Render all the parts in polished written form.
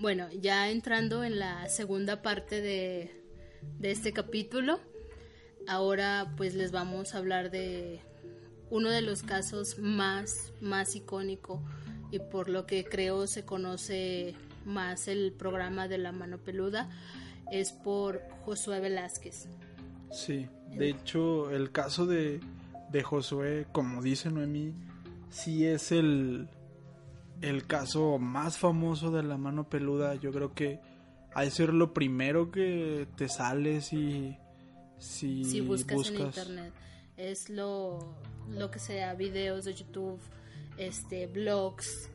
Bueno, ya entrando en la segunda parte de este capítulo, ahora pues les vamos a hablar de uno de los casos más icónico y por lo que creo se conoce más el programa de La Mano Peluda, es por Josué Velázquez. Sí, de hecho el caso de Josué, como dice Noemí, sí es el caso más famoso de La Mano Peluda. Yo creo que ha de ser lo primero que te sale si buscas en internet. Es lo que sea, videos de YouTube, blogs,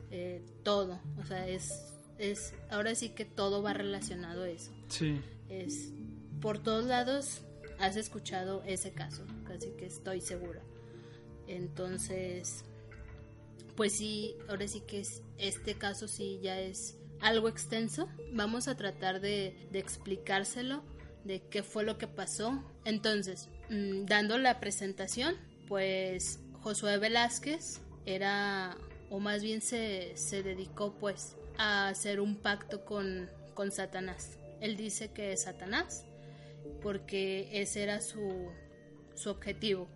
todo. O sea, es ahora sí que todo va relacionado a eso. Sí. Es por todos lados has escuchado ese caso, casi que estoy segura. Entonces, pues sí, ahora sí que este caso sí ya es algo extenso. Vamos a tratar de explicárselo, de qué fue lo que pasó. Entonces, dando la presentación, pues Josué Velázquez era, o más bien se dedicó pues a hacer un pacto con Satanás. Él dice que es Satanás porque ese era su objetivo,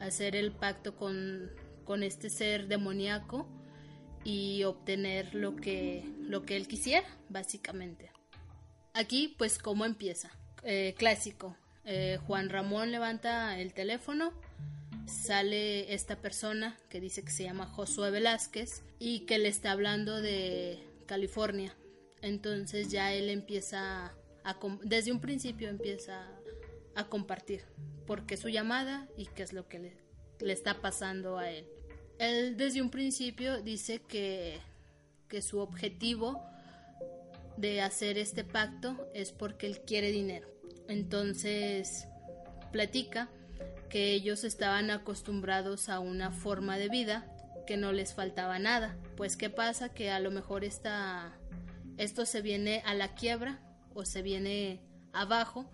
hacer el pacto con este ser demoníaco y obtener lo que él quisiera, básicamente. Aquí, pues, ¿cómo empieza? Clásico. Juan Ramón levanta el teléfono, sale esta persona que dice que se llama Josué Velázquez y que le está hablando de California. Entonces ya él empieza desde un principio empieza a compartir por qué su llamada y qué es lo que le está pasando a él. Él desde un principio dice que su objetivo de hacer este pacto es porque él quiere dinero. Entonces platica que ellos estaban acostumbrados a una forma de vida que no les faltaba nada. Pues qué pasa, que a lo mejor esto se viene a la quiebra o se viene abajo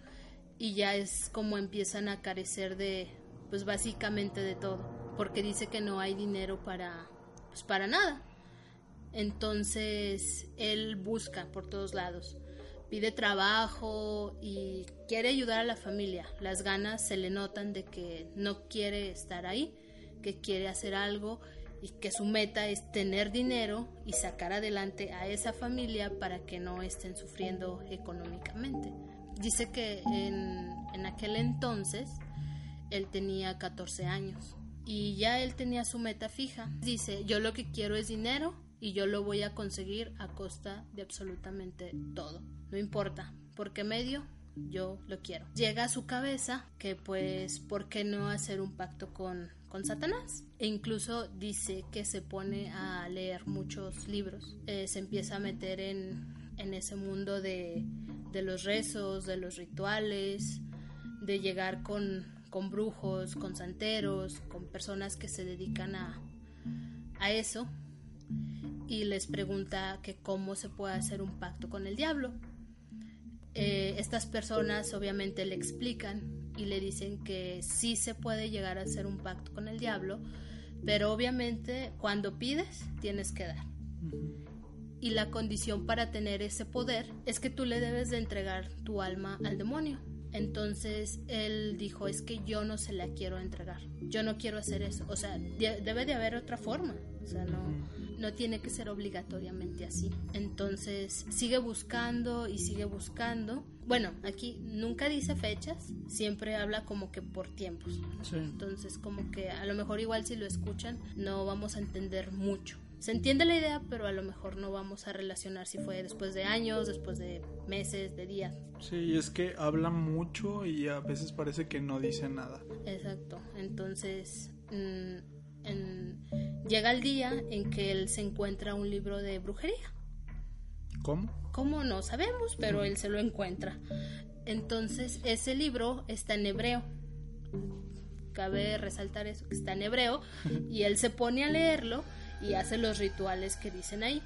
y ya es como empiezan a carecer de, pues básicamente de todo, porque dice que no hay dinero para nada. Entonces él busca por todos lados, pide trabajo y quiere ayudar a la familia. Las ganas se le notan de que no quiere estar ahí, que quiere hacer algo y que su meta es tener dinero y sacar adelante a esa familia para que no estén sufriendo económicamente. Dice que en aquel entonces él tenía 14 años y ya él tenía su meta fija. Dice, yo lo que quiero es dinero y yo lo voy a conseguir a costa de absolutamente todo. No importa por qué medio, yo lo quiero. Llega a su cabeza que pues por qué no hacer un pacto con Satanás. E incluso dice que se pone a leer muchos libros. Se empieza a meter en ese mundo de los rezos, de los rituales, de llegar con brujos, con santeros, con personas que se dedican a eso, y les pregunta que cómo se puede hacer un pacto con el diablo. Estas personas obviamente le explican y le dicen que sí se puede llegar a hacer un pacto con el diablo, pero obviamente cuando pides tienes que dar. Y la condición para tener ese poder es que tú le debes de entregar tu alma al demonio. Entonces él dijo, es que yo no se la quiero entregar, yo no quiero hacer eso, o sea, debe de haber otra forma, o sea, no tiene que ser obligatoriamente así. Entonces sigue buscando y sigue buscando. Bueno, aquí nunca dice fechas, siempre habla como que por tiempos, ¿no? Sí. Entonces como que a lo mejor igual si lo escuchan no vamos a entender mucho. Se entiende la idea, pero a lo mejor no vamos a relacionar si fue después de años, después de meses, de días. Sí, es que habla mucho y a veces parece que no dice nada. Exacto, entonces llega el día en que él se encuentra un libro de brujería. ¿Cómo? ¿Cómo? No sabemos, pero él se lo encuentra. Entonces, ese libro está en hebreo. Cabe resaltar eso, que está en hebreo, y él se pone a leerlo y hace los rituales que dicen ahí.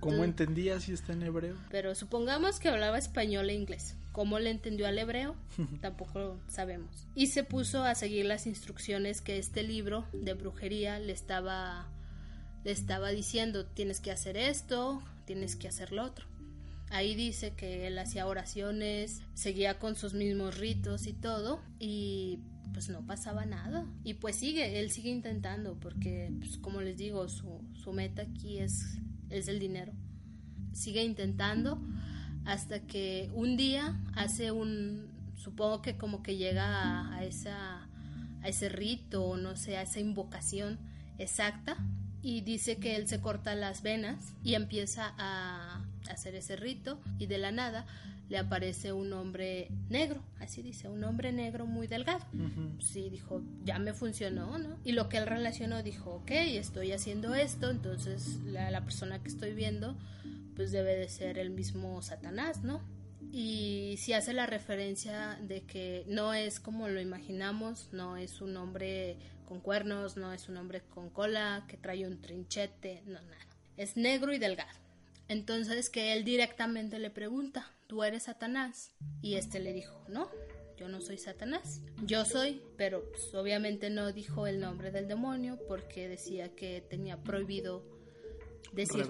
¿Cómo entendía si está en hebreo? Pero supongamos que hablaba español e inglés. ¿Cómo le entendió al hebreo? Tampoco sabemos. Y se puso a seguir las instrucciones que este libro de brujería le estaba diciendo. Tienes que hacer esto, tienes que hacer lo otro. Ahí dice que él hacía oraciones, seguía con sus mismos ritos y todo, y pues no pasaba nada. Y pues él sigue intentando, porque pues, como les digo, su meta aquí es el dinero. Sigue intentando hasta que un día hace supongo que como que llega a ese rito, o no sé, a esa invocación exacta, y dice que él se corta las venas y empieza a hacer ese rito, y de la nada le aparece un hombre negro, así dice, un hombre negro muy delgado. Uh-huh. Sí, dijo, ya me funcionó, ¿no? Y lo que él relacionó, dijo, ok, estoy haciendo esto, entonces la persona que estoy viendo pues debe de ser el mismo Satanás, ¿no? Y si hace la referencia de que no es como lo imaginamos, no es un hombre con cuernos, no es un hombre con cola, que trae un trinchete, no, nada. Es negro y delgado. Entonces que él directamente le pregunta, ¿tú eres Satanás? Y le dijo, no, yo no soy Satanás, yo soy, pero pues, obviamente no dijo el nombre del demonio porque decía que tenía prohibido decir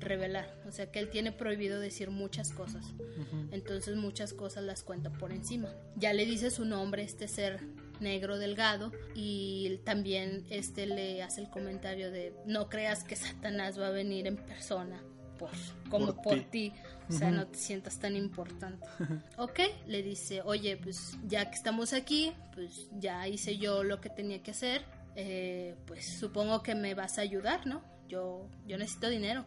revelar, o sea que él tiene prohibido decir muchas cosas. Uh-huh. Entonces muchas cosas las cuenta por encima. Ya le dice su nombre este ser negro delgado, y también le hace el comentario de no creas que Satanás va a venir en persona por ti. O sea, no te sientas tan importante. Ok, le dice, oye, pues ya que estamos aquí, pues ya hice yo lo que tenía que hacer, pues supongo que me vas a ayudar, ¿no? Yo necesito dinero,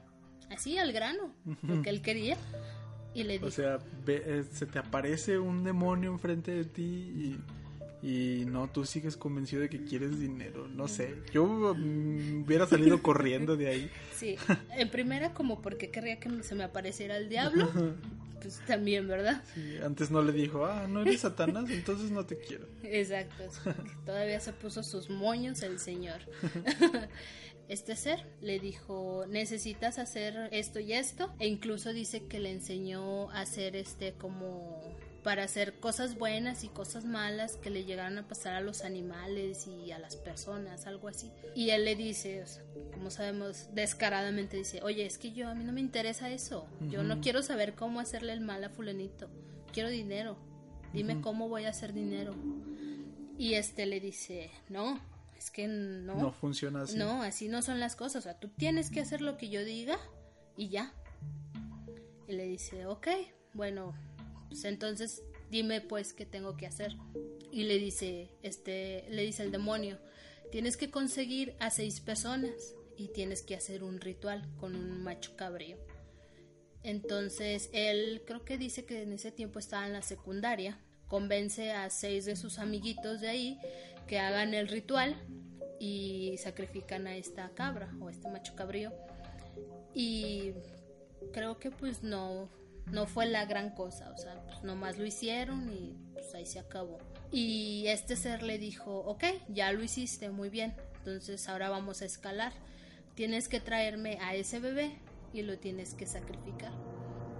así al grano, lo que él quería. Y le dijo, o sea, se te aparece un demonio enfrente de ti y no, tú sigues convencido de que quieres dinero. No sé, yo hubiera salido corriendo de ahí. Sí, en primera como porque querría que se me apareciera el diablo, pues también, ¿verdad? Sí, antes no le dijo, no eres Satanás, entonces no te quiero. Exacto, todavía se puso sus moños el señor. Este ser le dijo, necesitas hacer esto y esto, e incluso dice que le enseñó a hacer como para hacer cosas buenas y cosas malas que le llegaran a pasar a los animales y a las personas, algo así. Y él le dice, o sea, como sabemos, descaradamente dice, oye, es que a mí no me interesa eso. Uh-huh. Yo no quiero saber cómo hacerle el mal a fulanito. Quiero dinero. Dime cómo voy a hacer dinero. Y le dice, no, es que no. No funciona así. No, así no son las cosas. O sea, tú tienes que hacer lo que yo diga y ya. Y le dice, ok, bueno, pues entonces dime pues qué tengo que hacer. Y le dice el demonio, tienes que conseguir a 6 personas y tienes que hacer un ritual con un macho cabrío. Entonces él, creo que dice que en ese tiempo estaba en la secundaria, convence a 6 de sus amiguitos de ahí que hagan el ritual y sacrifican a esta cabra o a este macho cabrío. Y creo que pues no fue la gran cosa, o sea, pues nomás lo hicieron y pues ahí se acabó. Y este ser le dijo, ok, ya lo hiciste, muy bien, entonces ahora vamos a escalar. Tienes que traerme a ese bebé y lo tienes que sacrificar.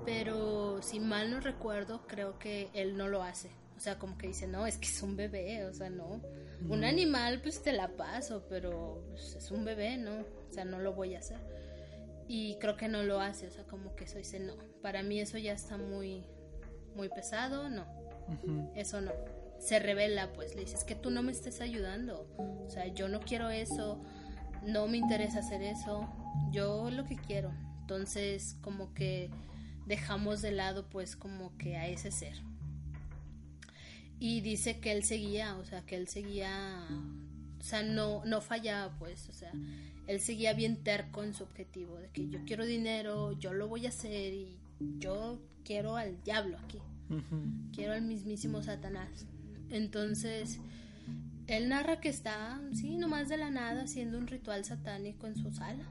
Pero si mal no recuerdo, creo que él no lo hace. O sea, como que dice, no, es que es un bebé, o sea, no. Un animal pues te la paso, pero pues, es un bebé, ¿no? O sea, no lo voy a hacer. Y creo que no lo hace, o sea, como que eso dice, no, para mí eso ya está muy, muy pesado, no. Uh-huh. Eso no. Se revela, pues, le dice, es que tú no me estés ayudando, o sea, yo no quiero eso, no me interesa hacer eso, yo lo que quiero. Entonces, como que dejamos de lado, pues, como que a ese ser. Y dice que él seguía O sea, no fallaba, pues, o sea, él seguía bien terco en su objetivo de que yo quiero dinero, yo lo voy a hacer y yo quiero al diablo aquí. Uh-huh. Quiero al mismísimo Satanás. Entonces, él narra que está, sí, nomás de la nada haciendo un ritual satánico en su sala.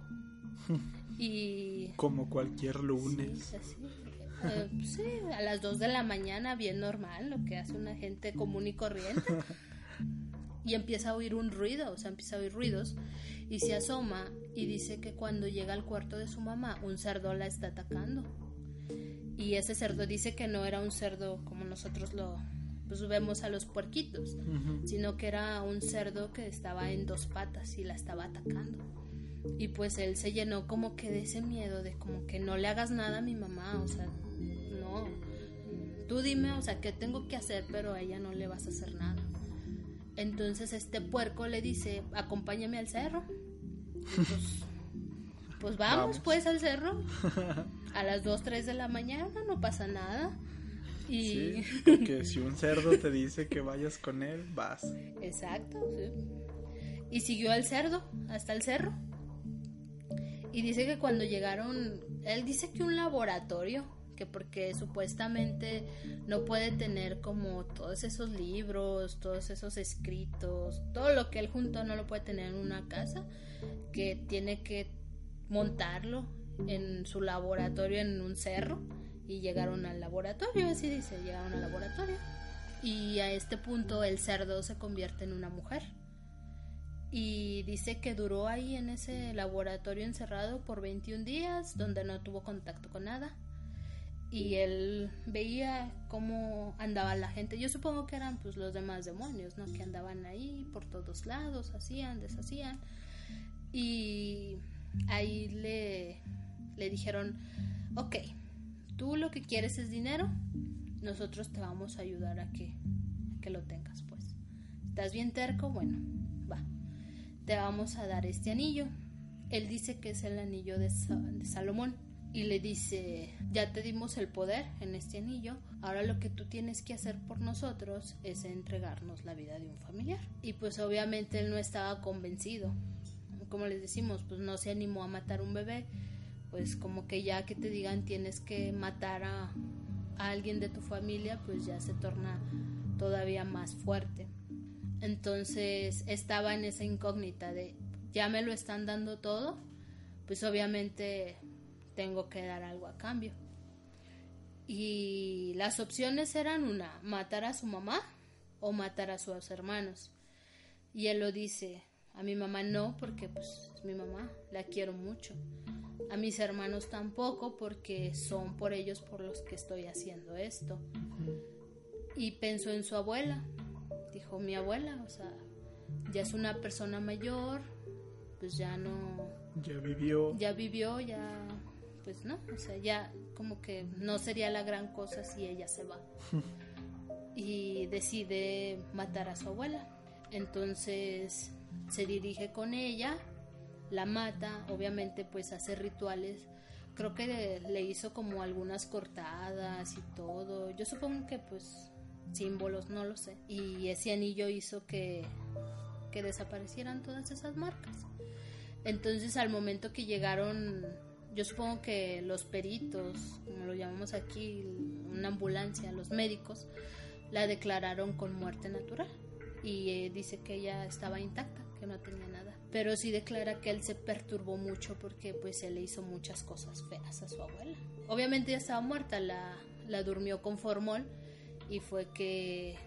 Y como cualquier lunes. Sí, así. Sí, a las 2 de la mañana, bien normal, lo que hace una gente común y corriente. Y empieza a oír un ruido, o sea, empieza a oír ruidos y se asoma y dice que cuando llega al cuarto de su mamá, un cerdo la está atacando. Y ese cerdo dice que no era un cerdo como nosotros lo pues, vemos a los puerquitos, uh-huh, sino que era un cerdo que estaba en dos patas y la estaba atacando. Y pues él se llenó como que de ese miedo de como que no le hagas nada a mi mamá, o sea, no, tú dime, o sea, qué tengo que hacer, pero a ella no le vas a hacer nada. Entonces este puerco le dice, acompáñame al cerro. Pues vamos pues al cerro. A las 2, 3 de la mañana no pasa nada. Y... sí, porque si un cerdo te dice que vayas con él, vas. Exacto, sí. Y siguió al cerdo, hasta el cerro. Y dice que cuando llegaron, él dice que un laboratorio, que porque supuestamente no puede tener como todos esos libros, todos esos escritos, todo lo que él juntó no lo puede tener en una casa, que tiene que montarlo en su laboratorio en un cerro, y llegaron al laboratorio, así dice, llegaron al laboratorio, y a este punto el cerdo se convierte en una mujer. Y dice que duró ahí en ese laboratorio encerrado por 21 días, donde no tuvo contacto con nada. Y él veía cómo andaba la gente. Yo supongo que eran pues los demás demonios, ¿no? Que andaban ahí por todos lados, hacían, deshacían. Y ahí le dijeron, ok, tú lo que quieres es dinero, nosotros te vamos a ayudar a que lo tengas, pues. ¿Estás bien terco? Bueno, va. Te vamos a dar este anillo. Él dice que es el anillo de Salomón. Y le dice, ya te dimos el poder en este anillo, ahora lo que tú tienes que hacer por nosotros es entregarnos la vida de un familiar. Y pues obviamente él no estaba convencido. Como les decimos, pues no se animó a matar un bebé. Pues como que ya que te digan tienes que matar a alguien de tu familia, pues ya se torna todavía más fuerte. Entonces estaba en esa incógnita de, ya me lo están dando todo, pues obviamente tengo que dar algo a cambio. Y las opciones eran una, matar a su mamá o matar a sus hermanos. Y él lo dice, a mi mamá no, porque pues es mi mamá, la quiero mucho. A mis hermanos tampoco, porque son por ellos por los que estoy haciendo esto. Y pensó en su abuela. Dijo, mi abuela, o sea, ya es una persona mayor, pues ya no... Ya vivió, ya... pues no, o sea, ya como que no sería la gran cosa si ella se va. Y decide matar a su abuela. Entonces se dirige con ella, la mata, obviamente pues hace rituales, creo que le hizo como algunas cortadas y todo, yo supongo que pues símbolos, no lo sé, y ese anillo hizo que desaparecieran todas esas marcas. Entonces al momento que llegaron, yo supongo que los peritos, como lo llamamos aquí, una ambulancia, los médicos, la declararon con muerte natural. Y dice que ella estaba intacta, que no tenía nada. Pero sí declara que él se perturbó mucho porque pues se le hizo muchas cosas feas a su abuela. Obviamente ya estaba muerta, la durmió con formol y fue que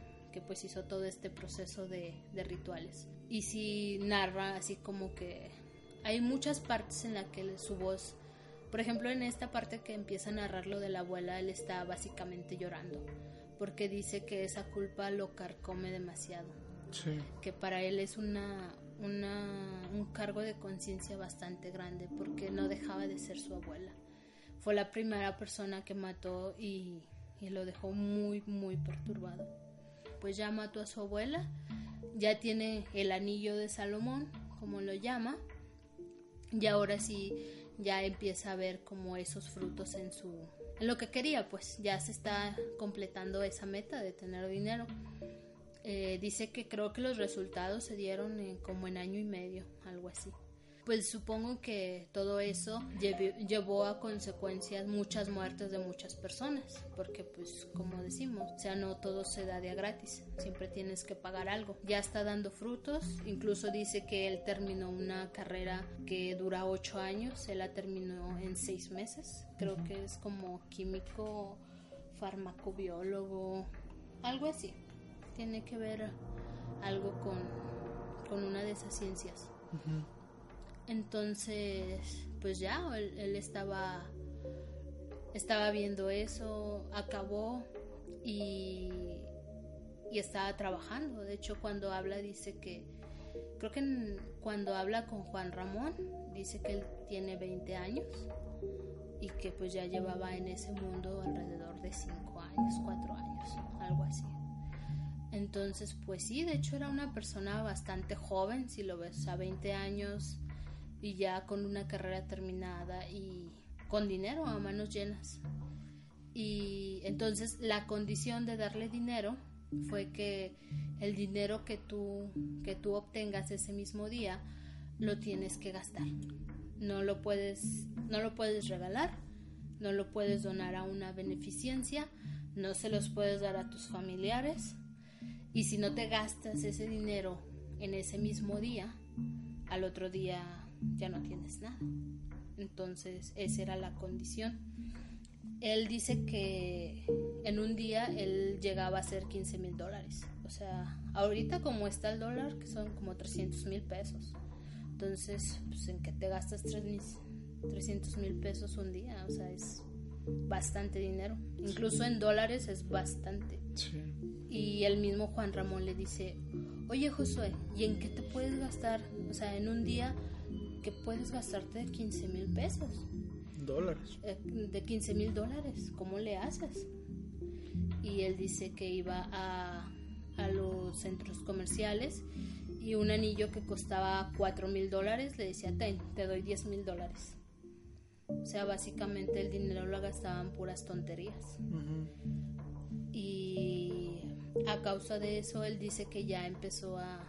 pues hizo todo este proceso de rituales. Y sí narra así como que hay muchas partes en las que su voz... Por ejemplo, en esta parte que empieza a narrar lo de la abuela, él está básicamente llorando, porque dice que esa culpa lo carcome demasiado. Sí. Que para él es un cargo de conciencia bastante grande, porque no dejaba de ser su abuela. Fue la primera persona que mató y lo dejó muy, muy perturbado. Pues ya mató a su abuela, ya tiene el anillo de Salomón, como lo llama, y ahora sí... ya empieza a ver como esos frutos en lo que quería, pues ya se está completando esa meta de tener dinero. dice que creo que los resultados se dieron como en año y medio, algo así. Pues supongo que todo eso llevó a consecuencias muchas muertes de muchas personas, porque pues como decimos, o sea, no todo se da de gratis, siempre tienes que pagar algo. Ya está dando frutos, incluso dice que él terminó una carrera que dura 8 años, él la terminó en 6 meses, creo que es como químico, farmacobiólogo, algo así, tiene que ver algo con una de esas ciencias. Uh-huh. Entonces, pues ya, él estaba viendo eso, acabó y estaba trabajando. De hecho, cuando habla dice que, creo que cuando habla con Juan Ramón, dice que él tiene 20 años y que pues ya llevaba en ese mundo alrededor de 5 años, 4 años, algo así. Entonces, pues sí, de hecho era una persona bastante joven, si lo ves, a 20 años... y ya con una carrera terminada y con dinero a manos llenas. Y entonces la condición de darle dinero fue que el dinero que tú obtengas ese mismo día lo tienes que gastar. No lo puedes regalar, no lo puedes donar a una beneficencia, no se los puedes dar a tus familiares. Y si no te gastas ese dinero en ese mismo día, al otro día ya no tienes nada. Entonces esa era la condición. Él dice que en un día él llegaba a hacer $15,000. O sea, ahorita como está el dólar, que son como $300,000. Entonces, pues en que te gastas 300,000 pesos un día, o sea, es bastante dinero. Incluso en dólares es bastante. Sí. Y el mismo Juan Ramón le dice: oye, Josué, ¿y en qué te puedes gastar? O sea, en un día que puedes gastarte $15,000. ¿Dólares? De $15,000, ¿cómo le haces? Y él dice que iba a los centros comerciales y un anillo que costaba $4,000 le decía: te doy $10,000. O sea, básicamente el dinero lo gastaban puras tonterías. Uh-huh. Y a causa de eso él dice que ya empezó a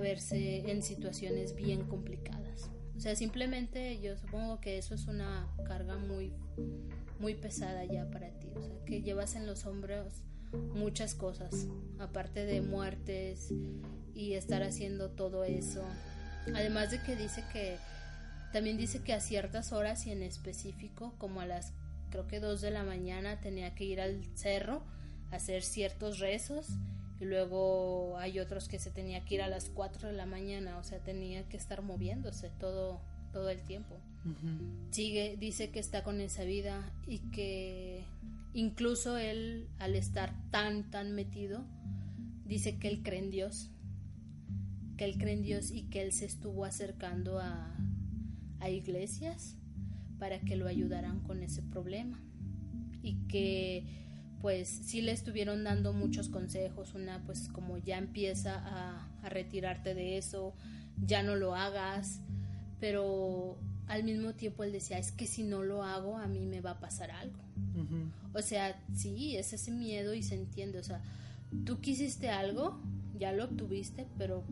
verse en situaciones bien complicadas. O sea, simplemente yo supongo que eso es una carga muy, muy pesada ya para ti. O sea, que llevas en los hombros muchas cosas, aparte de muertes y estar haciendo todo eso. Además de que también dice que a ciertas horas y en específico, como a las creo que 2 de la mañana, tenía que ir al cerro a hacer ciertos rezos. Y luego hay otros que se tenía que ir a las 4 de la mañana, o sea, tenía que estar moviéndose todo el tiempo. Uh-huh. Dice que está con esa vida y que incluso él, al estar tan metido, dice que él cree en Dios. Que él cree en Dios y que él se estuvo acercando a iglesias para que lo ayudaran con ese problema. Y que pues sí le estuvieron dando muchos consejos, una pues como ya empieza a retirarte de eso, ya no lo hagas, pero al mismo tiempo él decía: es que si no lo hago a mí me va a pasar algo. Uh-huh. O sea, sí, es ese miedo y se entiende, o sea, tú quisiste algo, ya lo obtuviste, pero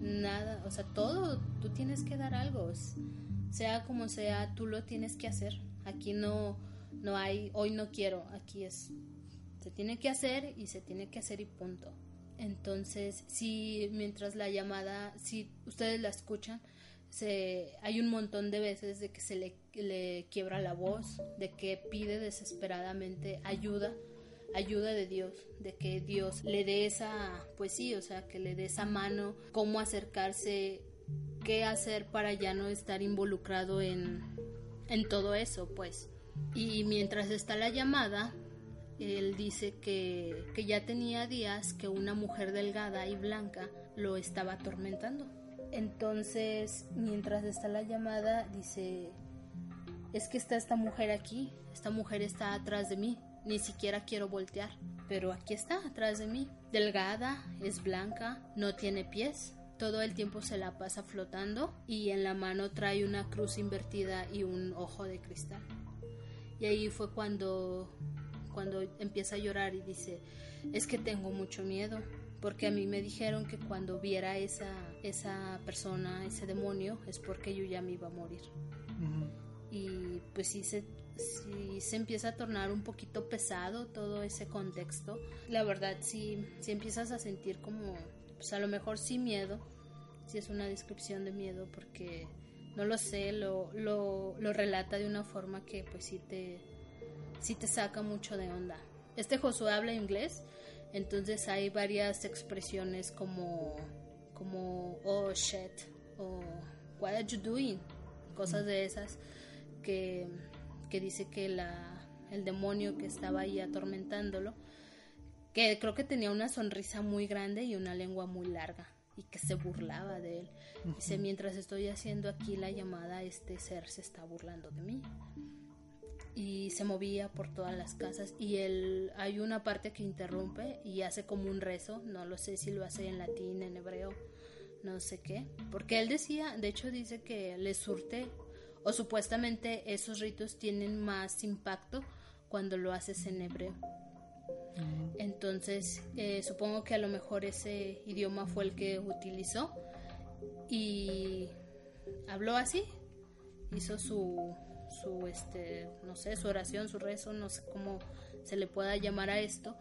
nada, o sea, todo, tú tienes que dar algo, sea como sea, tú lo tienes que hacer, aquí no hay, hoy no quiero, aquí es, se tiene que hacer y se tiene que hacer y punto. Entonces, sí, mientras la llamada, si ustedes la escuchan, hay un montón de veces de que se le quiebra la voz, de que pide desesperadamente ayuda de Dios, de que Dios le dé esa, pues sí, o sea, que le dé esa mano, cómo acercarse, qué hacer para ya no estar involucrado en todo eso, pues. Y mientras está la llamada, él dice que ya tenía días que una mujer delgada y blanca lo estaba atormentando. Entonces, mientras está la llamada, dice: es que está esta mujer aquí, esta mujer está atrás de mí, ni siquiera quiero voltear, pero aquí está atrás de mí, delgada, es blanca, no tiene pies. Todo el tiempo se la pasa flotando y en la mano trae una cruz invertida y un ojo de cristal. Y ahí fue cuando cuando empieza a llorar y dice, es que tengo mucho miedo, porque a mí me dijeron que cuando viera esa persona, ese demonio, es porque yo ya me iba a morir. Uh-huh. Y pues sí se empieza a tornar un poquito pesado todo ese contexto. La verdad, sí empiezas a sentir como, pues a lo mejor sí miedo, sí es una descripción de miedo, porque no lo sé, lo relata de una forma que pues sí te saca mucho de onda. Este Josué habla inglés, entonces hay varias expresiones como oh shit, o what are you doing, cosas de esas que dice que el demonio que estaba ahí atormentándolo, que creo que tenía una sonrisa muy grande y una lengua muy larga, y que se burlaba de él. Dice, mientras estoy haciendo aquí la llamada, este ser se está burlando de mí. Y se movía por todas las casas, y hay una parte que interrumpe y hace como un rezo, no lo sé si lo hace en latín, en hebreo, no sé qué, porque él decía, de hecho dice que le surte, o supuestamente esos ritos tienen más impacto cuando lo haces en hebreo. Entonces supongo que a lo mejor ese idioma fue el que utilizó y habló así, hizo su no sé, su oración, su rezo, no sé cómo se le pueda llamar a esto,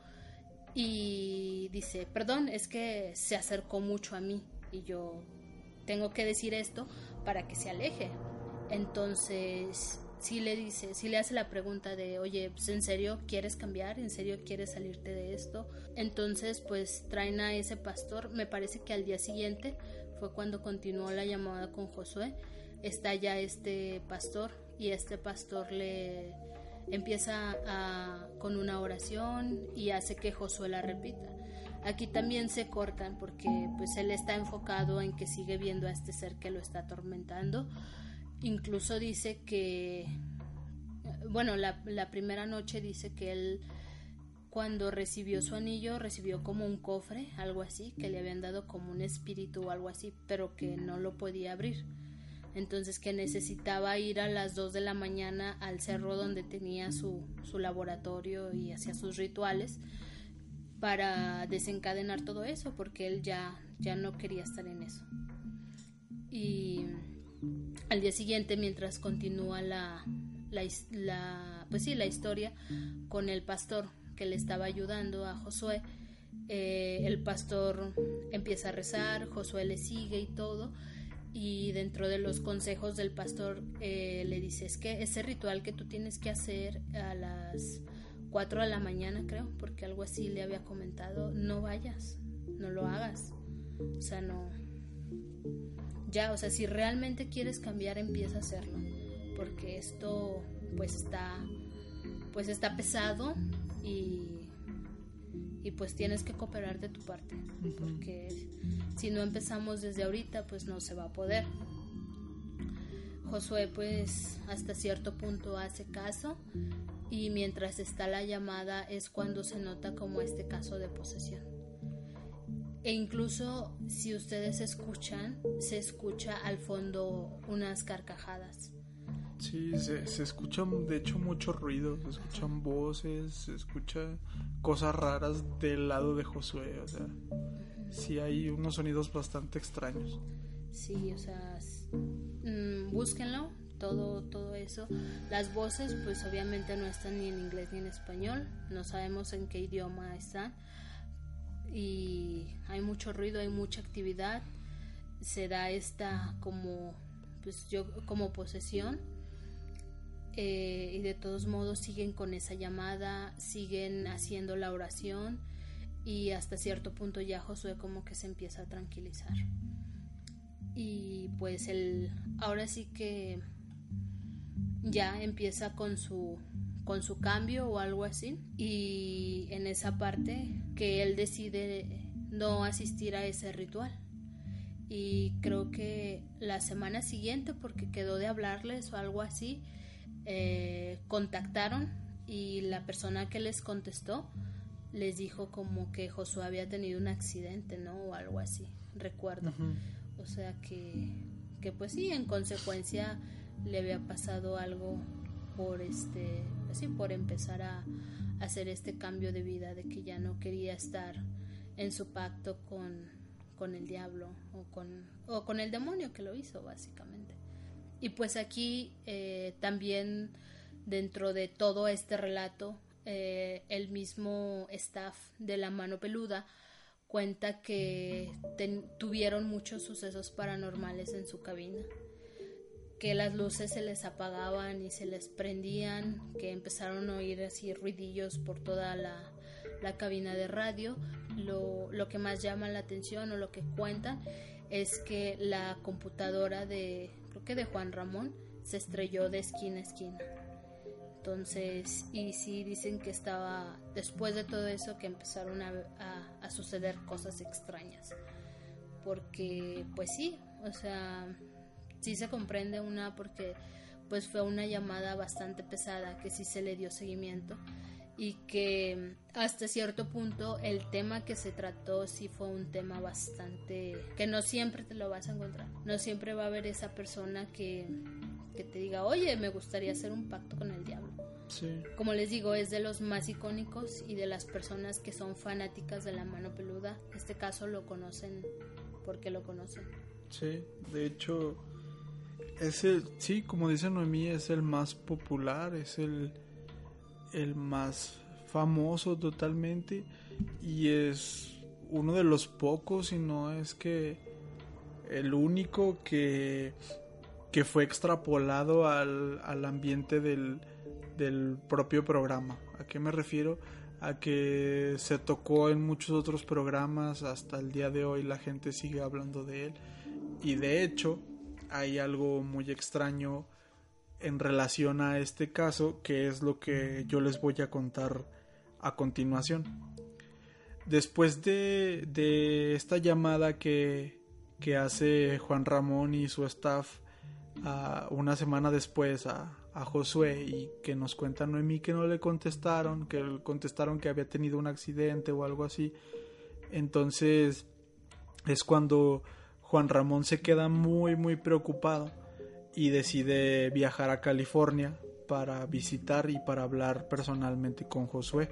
y dice, perdón, es que se acercó mucho a mí y yo tengo que decir esto para que se aleje. Entonces sí le hace la pregunta de, oye, pues, ¿en serio quieres cambiar? ¿En serio quieres salirte de esto? Entonces, pues, traen a ese pastor. Me parece que al día siguiente fue cuando continuó la llamada con Josué. Está ya este pastor, y este pastor le empieza con una oración y hace que Josué la repita. Aquí también se cortan porque, pues, él está enfocado en que sigue viendo a este ser que lo está atormentando. Incluso dice que, bueno, la primera noche dice que él, cuando recibió su anillo, recibió como un cofre, algo así, que le habían dado como un espíritu o algo así, pero que no lo podía abrir. Entonces que necesitaba ir a las 2 de la mañana al cerro donde tenía su laboratorio y hacía sus rituales para desencadenar todo eso, porque él ya no quería estar en eso. Y al día siguiente, mientras continúa la historia con el pastor que le estaba ayudando a Josué, el pastor empieza a rezar, Josué le sigue y todo, y dentro de los consejos del pastor le dice, es que ese ritual que tú tienes que hacer a las 4 de la mañana, creo, porque algo así le había comentado, no vayas, no lo hagas, o sea, no. Ya, o sea, si realmente quieres cambiar, empieza a hacerlo, porque esto pues está pesado y pues tienes que cooperar de tu parte, porque si no empezamos desde ahorita, pues no se va a poder. Josué pues hasta cierto punto hace caso, y mientras está la llamada es cuando se nota como este caso de posesión. E incluso si ustedes escuchan, se escucha al fondo unas carcajadas. Sí, se escuchan de hecho mucho ruido, se escuchan voces, se escuchan cosas raras del lado de Josué, o sea, sí hay unos sonidos bastante extraños. Sí, o sea, búsquenlo, todo eso. Las voces pues obviamente no están ni en inglés ni en español, no sabemos en qué idioma están. Y hay mucho ruido, hay mucha actividad, se da esta como posesión, y de todos modos siguen con esa llamada, siguen haciendo la oración, y hasta cierto punto ya Josué como que se empieza a tranquilizar. Y pues ahora sí que ya empieza con su cambio o algo así, y en esa parte que él decide no asistir a ese ritual, y creo que la semana siguiente, porque quedó de hablarles o algo así, contactaron, y la persona que les contestó les dijo como que Josué había tenido un accidente, ¿no? O algo así, recuerdo. Uh-huh. O sea que pues sí, en consecuencia le había pasado algo por por empezar a hacer este cambio de vida, de que ya no quería estar en su pacto con el diablo o con el demonio que lo hizo, básicamente. Y pues aquí también dentro de todo este relato, el mismo staff de La Mano Peluda cuenta que tuvieron muchos sucesos paranormales en su cabina, que las luces se les apagaban y se les prendían, que empezaron a oír así ruidillos por toda la cabina de radio. Lo que más llama la atención o lo que cuentan es que la computadora de Juan Ramón se estrelló de esquina a esquina. Entonces, y sí dicen que estaba, después de todo eso, que empezaron a suceder cosas extrañas, porque pues sí, o sea, sí se comprende una, porque pues fue una llamada bastante pesada que sí se le dio seguimiento, y que hasta cierto punto el tema que se trató sí fue un tema bastante, que no siempre te lo vas a encontrar, no siempre va a haber esa persona que te diga, oye, me gustaría hacer un pacto con el diablo. Sí. Como les digo, es de los más icónicos y de las personas que son fanáticas de La Mano Peluda. En este caso lo conocen porque lo conocen. Sí, de hecho, sí, como dice Noemí, es el más popular, es el más famoso totalmente, y es uno de los pocos, si no es que el único que fue extrapolado al ambiente del propio programa. ¿A qué me refiero? A que se tocó en muchos otros programas, hasta el día de hoy la gente sigue hablando de él, y de hecho hay algo muy extraño en relación a este caso, que es lo que yo les voy a contar a continuación. Después de esta llamada que hace Juan Ramón y su staff una semana después a Josué, y que nos cuenta Noemí que no le contestaron, que contestaron que había tenido un accidente o algo así. Entonces es cuando Juan Ramón se queda muy muy preocupado y decide viajar a California para visitar y para hablar personalmente con Josué.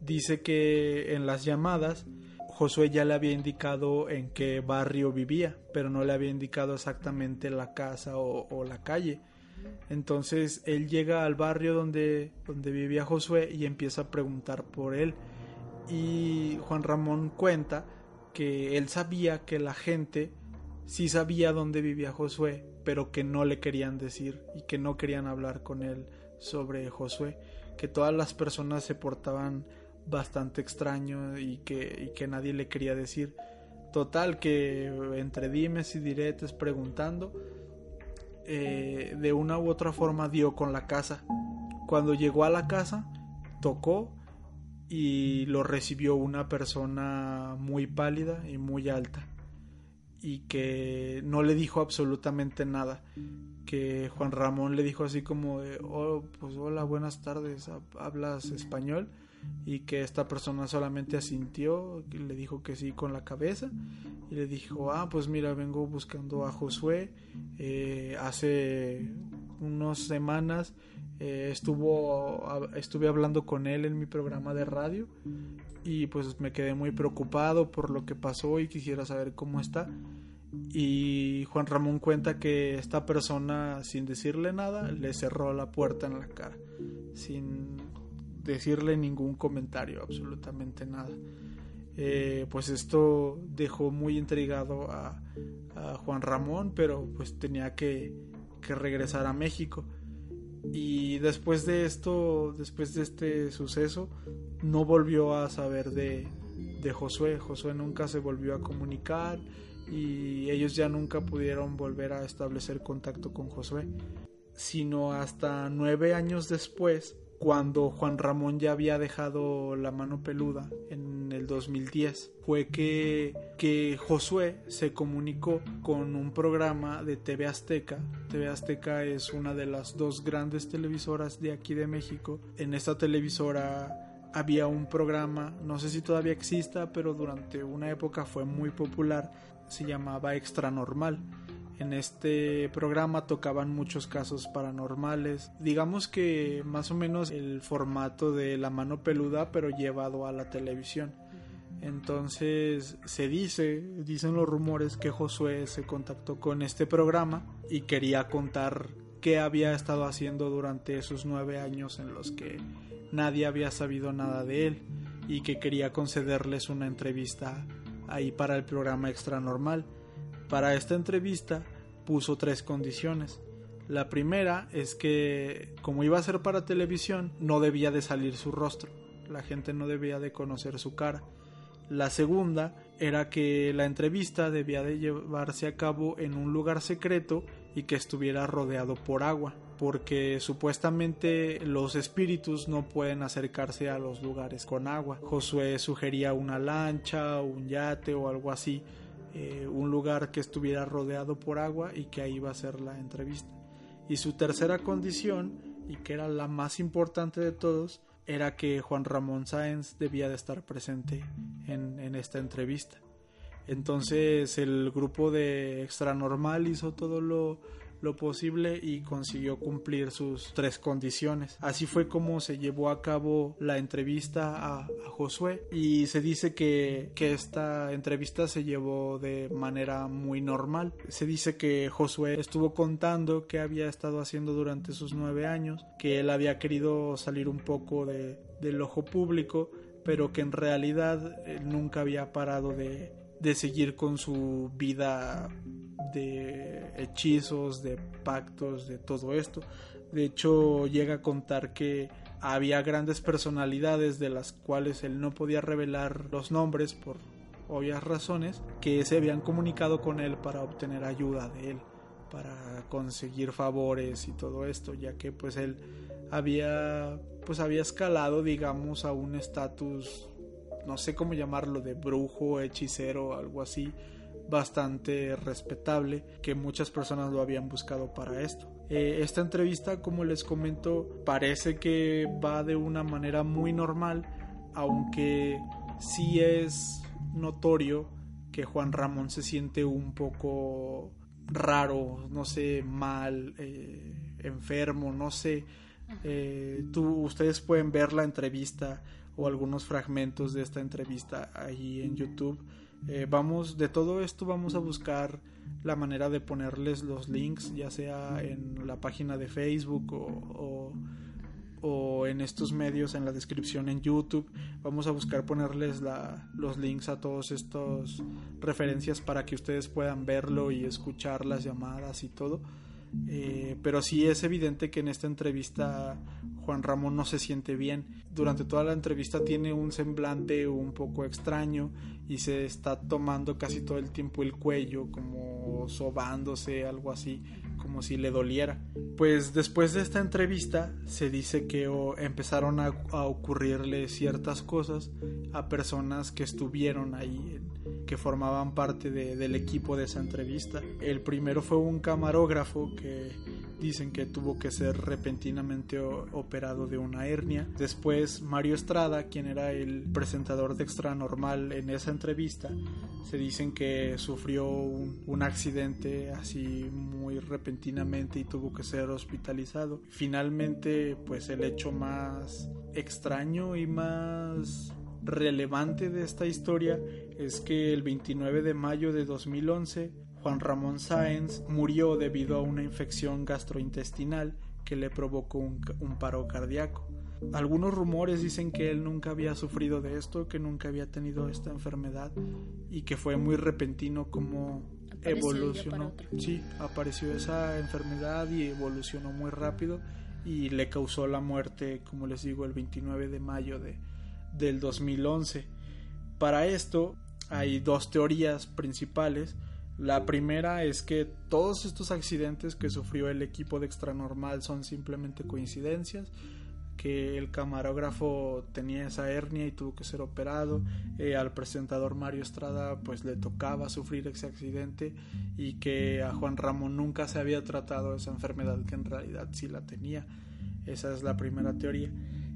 Dice que en las llamadas Josué ya le había indicado en qué barrio vivía, pero no le había indicado exactamente la casa o la calle. Entonces él llega al barrio donde vivía Josué y empieza a preguntar por él, y Juan Ramón cuenta que él sabía que la gente sí sabía dónde vivía Josué, pero que no le querían decir y que no querían hablar con él sobre Josué, que todas las personas se portaban bastante extraño y que nadie le quería decir. Total, que entre dimes y diretes, preguntando, de una u otra forma dio con la casa. Cuando llegó a la casa, tocó y lo recibió una persona muy pálida y muy alta, y que no le dijo absolutamente nada. Que Juan Ramón le dijo así como de, pues hola, buenas tardes, ¿hablas español? Y que esta persona solamente asintió, le dijo que sí con la cabeza, y le dijo, pues mira, vengo buscando a Josué, hace unas semanas estuve hablando con él en mi programa de radio, y pues me quedé muy preocupado por lo que pasó y quisiera saber cómo está. Y Juan Ramón cuenta que esta persona, sin decirle nada, le cerró la puerta en la cara, sin decirle ningún comentario, absolutamente nada. Pues esto dejó muy intrigado a Juan Ramón, pero pues tenía que regresar a México. Y después de este suceso, no volvió a saber de Josué. Josué nunca se volvió a comunicar, y ellos ya nunca pudieron volver a establecer contacto con Josué, sino hasta 9 años después, cuando Juan Ramón ya había dejado La Mano Peluda en el 2010, fue que Josué se comunicó con un programa de TV Azteca. TV Azteca es una de las 2 grandes televisoras de aquí de México. En esta televisora había un programa, no sé si todavía exista, pero durante una época fue muy popular, se llamaba Extranormal. En este programa tocaban muchos casos paranormales. Digamos que más o menos el formato de La Mano Peluda, pero llevado a la televisión. Entonces se dicen los rumores que Josué se contactó con este programa y quería contar qué había estado haciendo durante esos 9 años en los que nadie había sabido nada de él, y que quería concederles una entrevista ahí para el programa Extranormal. Para esta entrevista puso 3 condiciones. La primera es que, como iba a ser para televisión, no debía de salir su rostro, la gente no debía de conocer su cara. La segunda era que la entrevista debía de llevarse a cabo en un lugar secreto y que estuviera rodeado por agua, porque supuestamente los espíritus no pueden acercarse a los lugares con agua. Josué sugería una lancha, un yate o algo así, un lugar que estuviera rodeado por agua, y que ahí iba a ser la entrevista. Y su tercera condición, y que era la más importante de todos, era que Juan Ramón Sáenz debía de estar presente en esta entrevista. Entonces el grupo de Extranormal hizo todo lo posible y consiguió cumplir sus 3 condiciones. Así fue como se llevó a cabo la entrevista a Josué, y se dice que esta entrevista se llevó de manera muy normal. Se dice que Josué estuvo contando qué había estado haciendo durante sus 9 años, que él había querido salir un poco del ojo público, pero que en realidad nunca había parado de seguir con su vida de hechizos, de pactos, de todo esto. De hecho, llega a contar que había grandes personalidades de las cuales él no podía revelar los nombres por obvias razones, que se habían comunicado con él para obtener ayuda de él, para conseguir favores y todo esto, ya que pues él había escalado, digamos, a un estatus, no sé cómo llamarlo, de brujo, hechicero, algo así, bastante respetable, que muchas personas lo habían buscado para esto. Esta entrevista, como les comento, parece que va de una manera muy normal, aunque sí es notorio que Juan Ramón se siente un poco raro, no sé, mal, enfermo, no sé. Ustedes pueden ver la entrevista o algunos fragmentos de esta entrevista ahí en YouTube. De todo esto vamos a buscar la manera de ponerles los links, ya sea en la página de Facebook o en estos medios, en la descripción en YouTube. Vamos a buscar ponerles los links a todos estos referencias para que ustedes puedan verlo y escuchar las llamadas y todo. Pero sí es evidente que en esta entrevista Juan Ramón no se siente bien. Durante toda la entrevista tiene un semblante un poco extraño y se está tomando casi todo el tiempo el cuello, como sobándose, algo así, como si le doliera. Pues después de esta entrevista se dice que empezaron a ocurrirle ciertas cosas a personas que estuvieron ahí, que formaban parte del equipo de esa entrevista. El primero fue un camarógrafo que dicen que tuvo que ser repentinamente operado de una hernia. Después Mario Estrada, quien era el presentador de Extranormal en esa entrevista, se dicen que sufrió un accidente así muy repentinamente y tuvo que ser hospitalizado. Finalmente, pues el hecho más extraño y más relevante de esta historia es que el 29 de mayo de 2011 Juan Ramón Sáenz murió debido a una infección gastrointestinal que le provocó un paro cardíaco. Algunos rumores dicen que él nunca había sufrido de esto, que nunca había tenido esta enfermedad y que fue muy repentino como evolucionó. Sí, apareció esa enfermedad y evolucionó muy rápido y le causó la muerte, como les digo, el 29 de mayo del 2011. Para esto hay 2 teorías principales. La primera es que todos estos accidentes que sufrió el equipo de Extranormal son simplemente coincidencias, que el camarógrafo tenía esa hernia y tuvo que ser operado, al presentador Mario Estrada pues le tocaba sufrir ese accidente, y que a Juan Ramón nunca se había tratado esa enfermedad que en realidad sí la tenía. Esa es la primera teoría.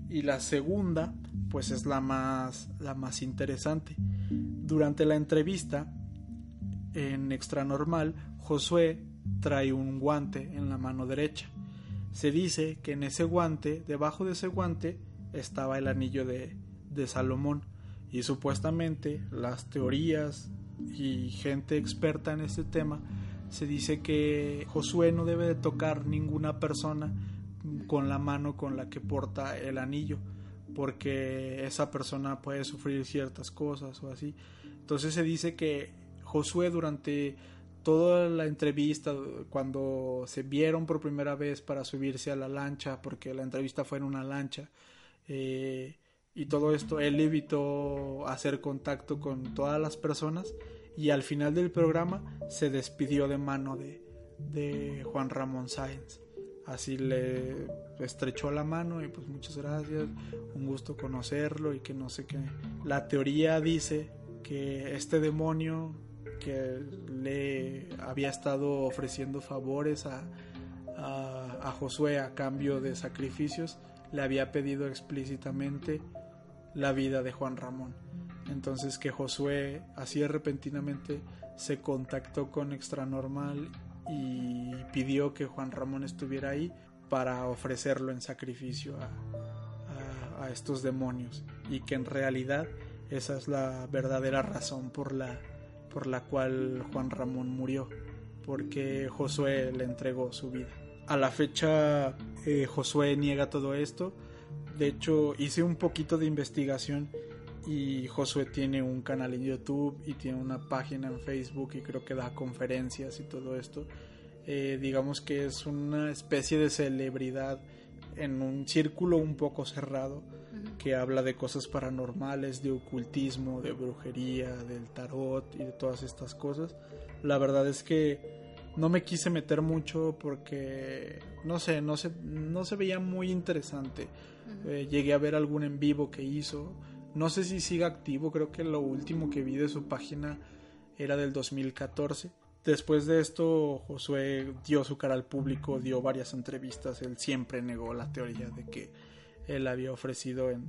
Y la segunda pues es la más interesante. Durante la entrevista en Extranormal, Josué trae un guante en la mano derecha. Se dice que en ese guante, debajo de ese guante, estaba el anillo de Salomón, y supuestamente las teorías y gente experta en este tema se dice que Josué no debe de tocar ninguna persona con la mano con la que porta el anillo, porque esa persona puede sufrir ciertas cosas o así. Entonces se dice que Josué, durante toda la entrevista, cuando se vieron por primera vez para subirse a la lancha, porque la entrevista fue en una lancha, y todo esto, él evitó hacer contacto con todas las personas, y al final del programa se despidió de mano de Juan Ramón Sáenz. Así le estrechó la mano y pues muchas gracias, un gusto conocerlo y que no sé qué. La teoría dice que este demonio que le había estado ofreciendo favores a Josué a cambio de sacrificios, le había pedido explícitamente la vida de Juan Ramón. Entonces que Josué así repentinamente se contactó con Extranormal y pidió que Juan Ramón estuviera ahí para ofrecerlo en sacrificio a estos demonios, y que en realidad esa es la verdadera razón por la cual Juan Ramón murió, porque Josué le entregó su vida. A la fecha Josué niega todo esto. De hecho, hice un poquito de investigación y Josué tiene un canal en YouTube y tiene una página en Facebook y creo que da conferencias y todo esto. Digamos que es una especie de celebridad en un círculo un poco cerrado que habla de cosas paranormales, de ocultismo, de brujería, del tarot y de todas estas cosas. La verdad es que no me quise meter mucho porque no se veía muy interesante. Llegué a ver algún en vivo que hizo. No sé si sigue activo, creo que lo último que vi de su página era del 2014. Después de esto, Josué dio su cara al público, dio varias entrevistas. Él siempre negó la teoría de que él había ofrecido en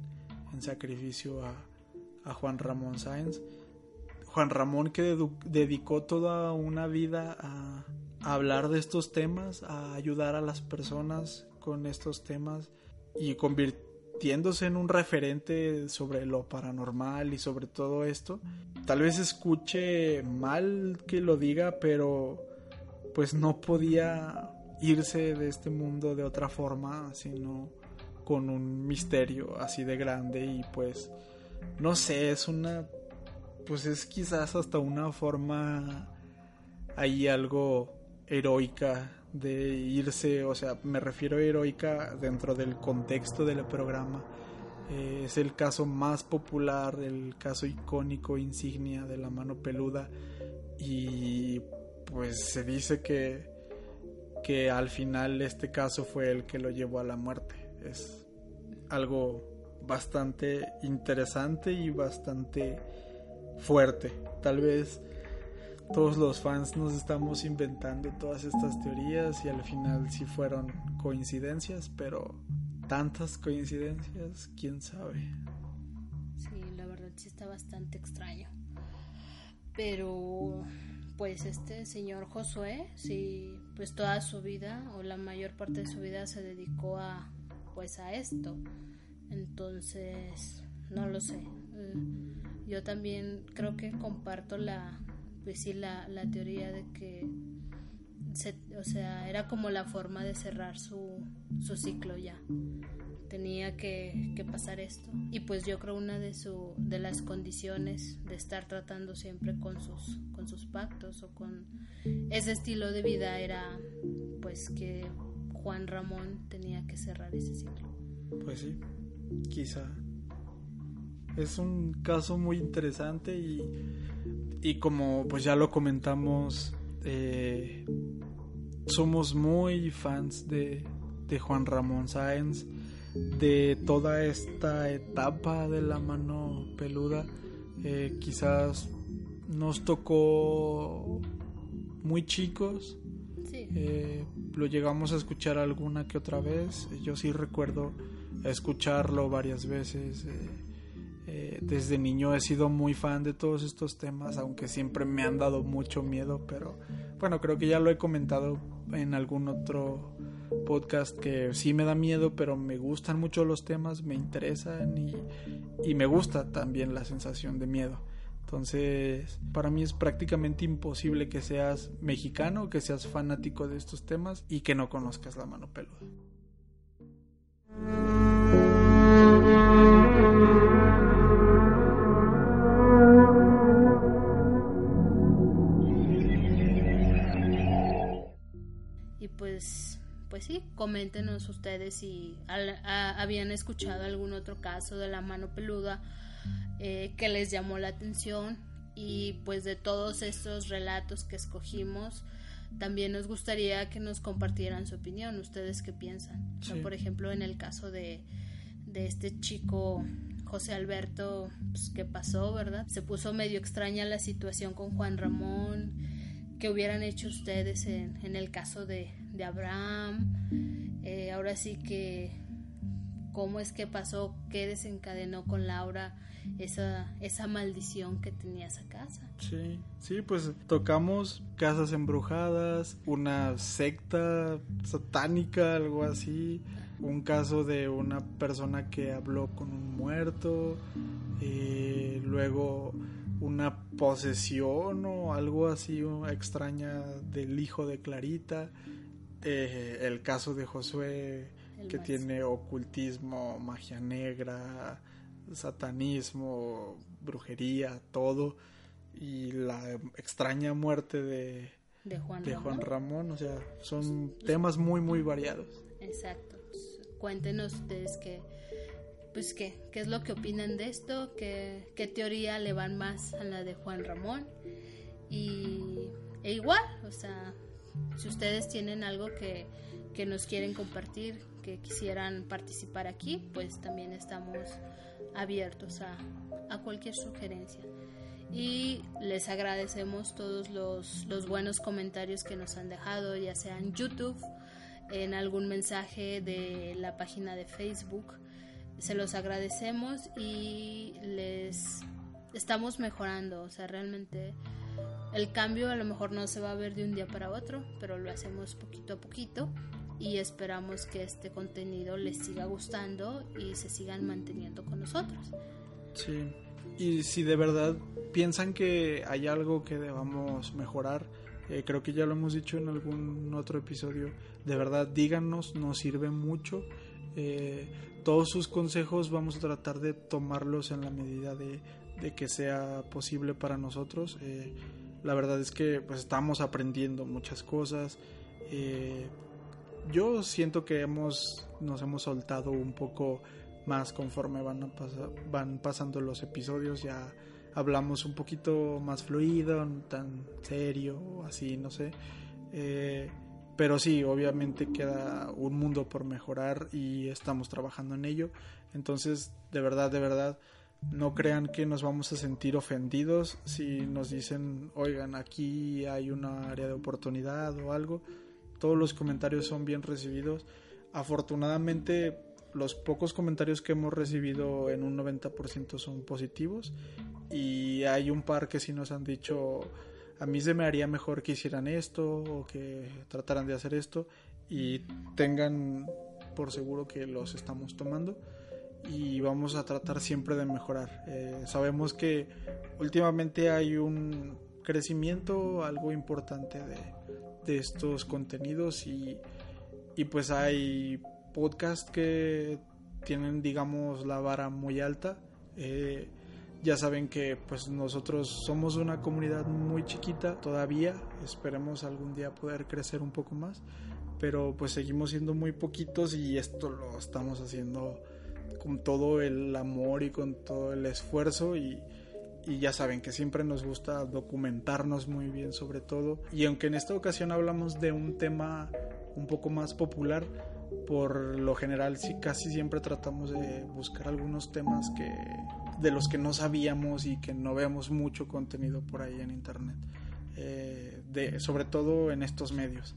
sacrificio a Juan Ramón Sáenz. Juan Ramón, que dedicó toda una vida a hablar de estos temas, a ayudar a las personas con estos temas y convirtiéndose en un referente sobre lo paranormal y sobre todo esto. Tal vez escuche mal que lo diga, pero pues no podía irse de este mundo de otra forma, sino con un misterio así de grande. Y pues no sé, es quizás hasta una forma ahí algo heroica de irse, o sea, me refiero a heroica dentro del contexto del programa. Es el caso más popular, el caso icónico, insignia de La Mano Peluda, y pues se dice que al final este caso fue el que lo llevó a la muerte. Es algo bastante interesante y bastante fuerte. Tal vez todos los fans nos estamos inventando todas estas teorías y al final sí fueron coincidencias, pero tantas coincidencias, quién sabe. Sí, la verdad sí está bastante extraño. Pero pues este señor Josué, sí, pues toda su vida o la mayor parte de su vida se dedicó a esto. Entonces, no lo sé. Yo también creo que comparto la teoría de que era como la forma de cerrar su ciclo ya. Tenía que pasar esto. Y pues yo creo una de las condiciones de estar tratando siempre con sus pactos o con ese estilo de vida era pues que Juan Ramón tenía que cerrar ese ciclo. Pues sí, quizá. Es un caso muy interesante y como pues ya lo comentamos, somos muy fans de Juan Ramón Sáenz, de toda esta etapa de La Mano Peluda. Quizás nos tocó muy chicos. Sí. Lo llegamos a escuchar alguna que otra vez. Yo sí recuerdo escucharlo varias veces. desde niño he sido muy fan de todos estos temas, aunque siempre me han dado mucho miedo, pero bueno, creo que ya lo he comentado en algún otro podcast que sí me da miedo, pero me gustan mucho los temas, me interesan y me gusta también la sensación de miedo. Entonces, para mí es prácticamente imposible que seas mexicano, que seas fanático de estos temas y que no conozcas La Mano Peluda. Y pues sí, coméntenos ustedes si habían escuchado algún otro caso de La Mano Peluda que les llamó la atención, y pues de todos estos relatos que escogimos también nos gustaría que nos compartieran su opinión. ¿Ustedes qué piensan? Sí. O sea, por ejemplo, en el caso de este chico José Alberto, pues, ¿qué pasó, verdad? Se puso medio extraña la situación con Juan Ramón. ¿Qué hubieran hecho ustedes en el caso de Abraham? Ahora sí que, ¿cómo es que pasó? ¿Qué desencadenó con Laura esa maldición que tenía esa casa? Sí, pues tocamos casas embrujadas, una secta satánica, algo así, un caso de una persona que habló con un muerto, luego una posesión o algo así extraña del hijo de Clarita, el caso de Josué, que tiene ocultismo, magia negra, satanismo, brujería, todo, y la extraña muerte de Juan Ramón. O sea, son temas muy muy variados. Exacto. Cuéntenos ustedes qué es lo que opinan de esto, qué teoría le van más a la de Juan Ramón, e igual, o sea, si ustedes tienen algo que nos quieren compartir, que quisieran participar aquí, pues también estamos abiertos a cualquier sugerencia. Y les agradecemos todos los buenos comentarios que nos han dejado, ya sea en YouTube, en algún mensaje de la página de Facebook. Se los agradecemos y les estamos mejorando, o sea, realmente el cambio a lo mejor no se va a ver de un día para otro, pero lo hacemos poquito a poquito y esperamos que este contenido les siga gustando y se sigan manteniendo con nosotros. Sí, y si de verdad piensan que hay algo que debamos mejorar, creo que ya lo hemos dicho en algún otro episodio, de verdad díganos, nos sirve mucho. Todos sus consejos vamos a tratar de tomarlos en la medida de que sea posible para nosotros. La verdad es que pues estamos aprendiendo muchas cosas. Yo siento que nos hemos soltado un poco más conforme van pasando los episodios. Ya hablamos un poquito más fluido, no tan serio, así, no sé. Pero sí, obviamente queda un mundo por mejorar y estamos trabajando en ello. Entonces, de verdad, no crean que nos vamos a sentir ofendidos si nos dicen, oigan, aquí hay una área de oportunidad o algo. Todos los comentarios son bien recibidos. Afortunadamente, los pocos comentarios que hemos recibido en un 90% son positivos. Y hay un par que sí nos han dicho, a mí se me haría mejor que hicieran esto o que trataran de hacer esto, y tengan por seguro que los estamos tomando y vamos a tratar siempre de mejorar. Sabemos que últimamente hay un crecimiento, algo importante de estos contenidos y pues hay podcasts que tienen, digamos, la vara muy alta. Ya saben que pues nosotros somos una comunidad muy chiquita todavía, esperemos algún día poder crecer un poco más, pero pues seguimos siendo muy poquitos y esto lo estamos haciendo con todo el amor y con todo el esfuerzo y ya saben que siempre nos gusta documentarnos muy bien sobre todo, y aunque en esta ocasión hablamos de un tema un poco más popular, por lo general sí, casi siempre tratamos de buscar algunos temas de los que no sabíamos y que no veamos mucho contenido por ahí en internet, sobre todo en estos medios.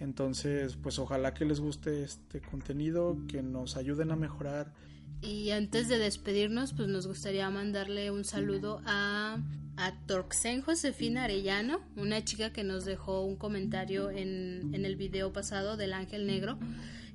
Entonces, pues ojalá que les guste este contenido, que nos ayuden a mejorar. Y antes de despedirnos, pues nos gustaría mandarle un saludo a Torxen Josefina Arellano, una chica que nos dejó un comentario en el video pasado del Ángel Negro,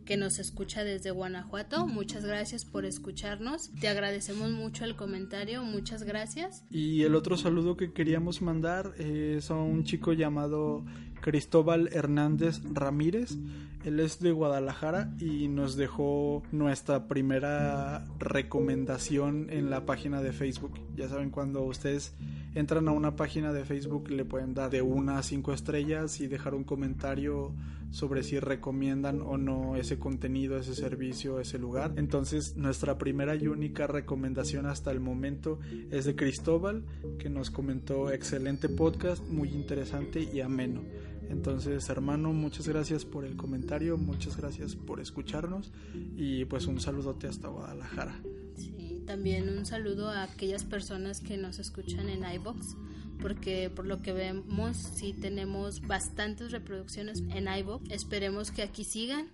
que nos escucha desde Guanajuato. Muchas gracias por escucharnos, te agradecemos mucho el comentario, muchas gracias. Y el otro saludo que queríamos mandar es a un chico llamado Cristóbal Hernández Ramírez. Él es de Guadalajara y nos dejó nuestra primera recomendación en la página de Facebook. Ya saben, cuando ustedes entran a una página de Facebook le pueden dar de 1 a 5 estrellas y dejar un comentario sobre si recomiendan o no ese contenido, ese servicio, ese lugar. Entonces, nuestra primera y única recomendación hasta el momento es de Cristóbal, que nos comentó: excelente podcast, muy interesante y ameno. Entonces, hermano, muchas gracias por el comentario, muchas gracias por escucharnos y pues un saludote hasta Guadalajara. Sí, también un saludo a aquellas personas que nos escuchan en iVoox, porque por lo que vemos sí tenemos bastantes reproducciones en iVoox. Esperemos que aquí sigan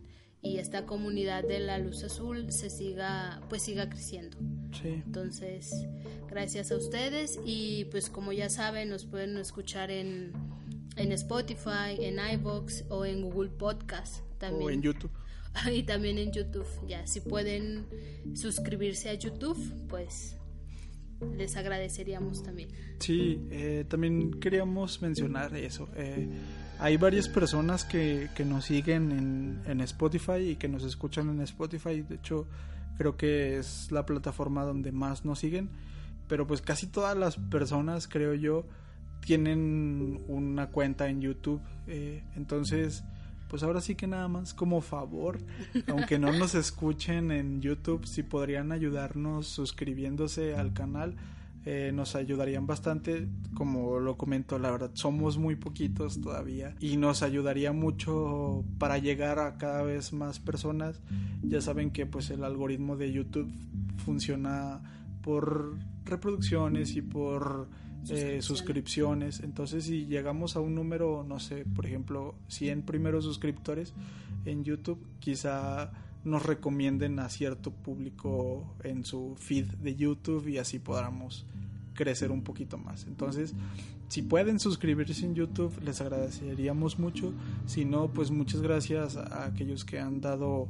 y esta comunidad de La Luz Azul se siga, pues siga creciendo. Sí. Entonces, gracias a ustedes y pues como ya saben, nos pueden escuchar en Spotify, en iVoox o en Google Podcast también. O en YouTube. Y también en YouTube, ya. Si pueden suscribirse a YouTube, pues les agradeceríamos también. Sí, también queríamos mencionar eso. Hay varias personas que nos siguen en Spotify y que nos escuchan en Spotify. De hecho, creo que es la plataforma donde más nos siguen. Pero pues casi todas las personas, creo yo, tienen una cuenta en YouTube. Entonces, pues ahora sí que nada más como favor, aunque no nos escuchen en YouTube, si podrían ayudarnos suscribiéndose al canal, nos ayudarían bastante. Como lo comento, la verdad, somos muy poquitos todavía y nos ayudaría mucho para llegar a cada vez más personas. Ya saben que pues el algoritmo de YouTube funciona por reproducciones y por suscripciones. Entonces, si llegamos a un número, no sé, por ejemplo 100 primeros suscriptores en YouTube, quizá nos recomienden a cierto público en su feed de YouTube y así podamos crecer un poquito más. Entonces, si pueden suscribirse en YouTube, les agradeceríamos mucho. Si no, pues muchas gracias a aquellos que han dado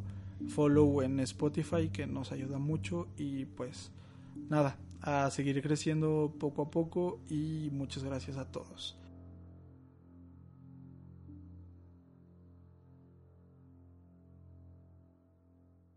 follow en Spotify, que nos ayuda mucho. Y pues nada, a seguir creciendo poco a poco y muchas gracias a todos.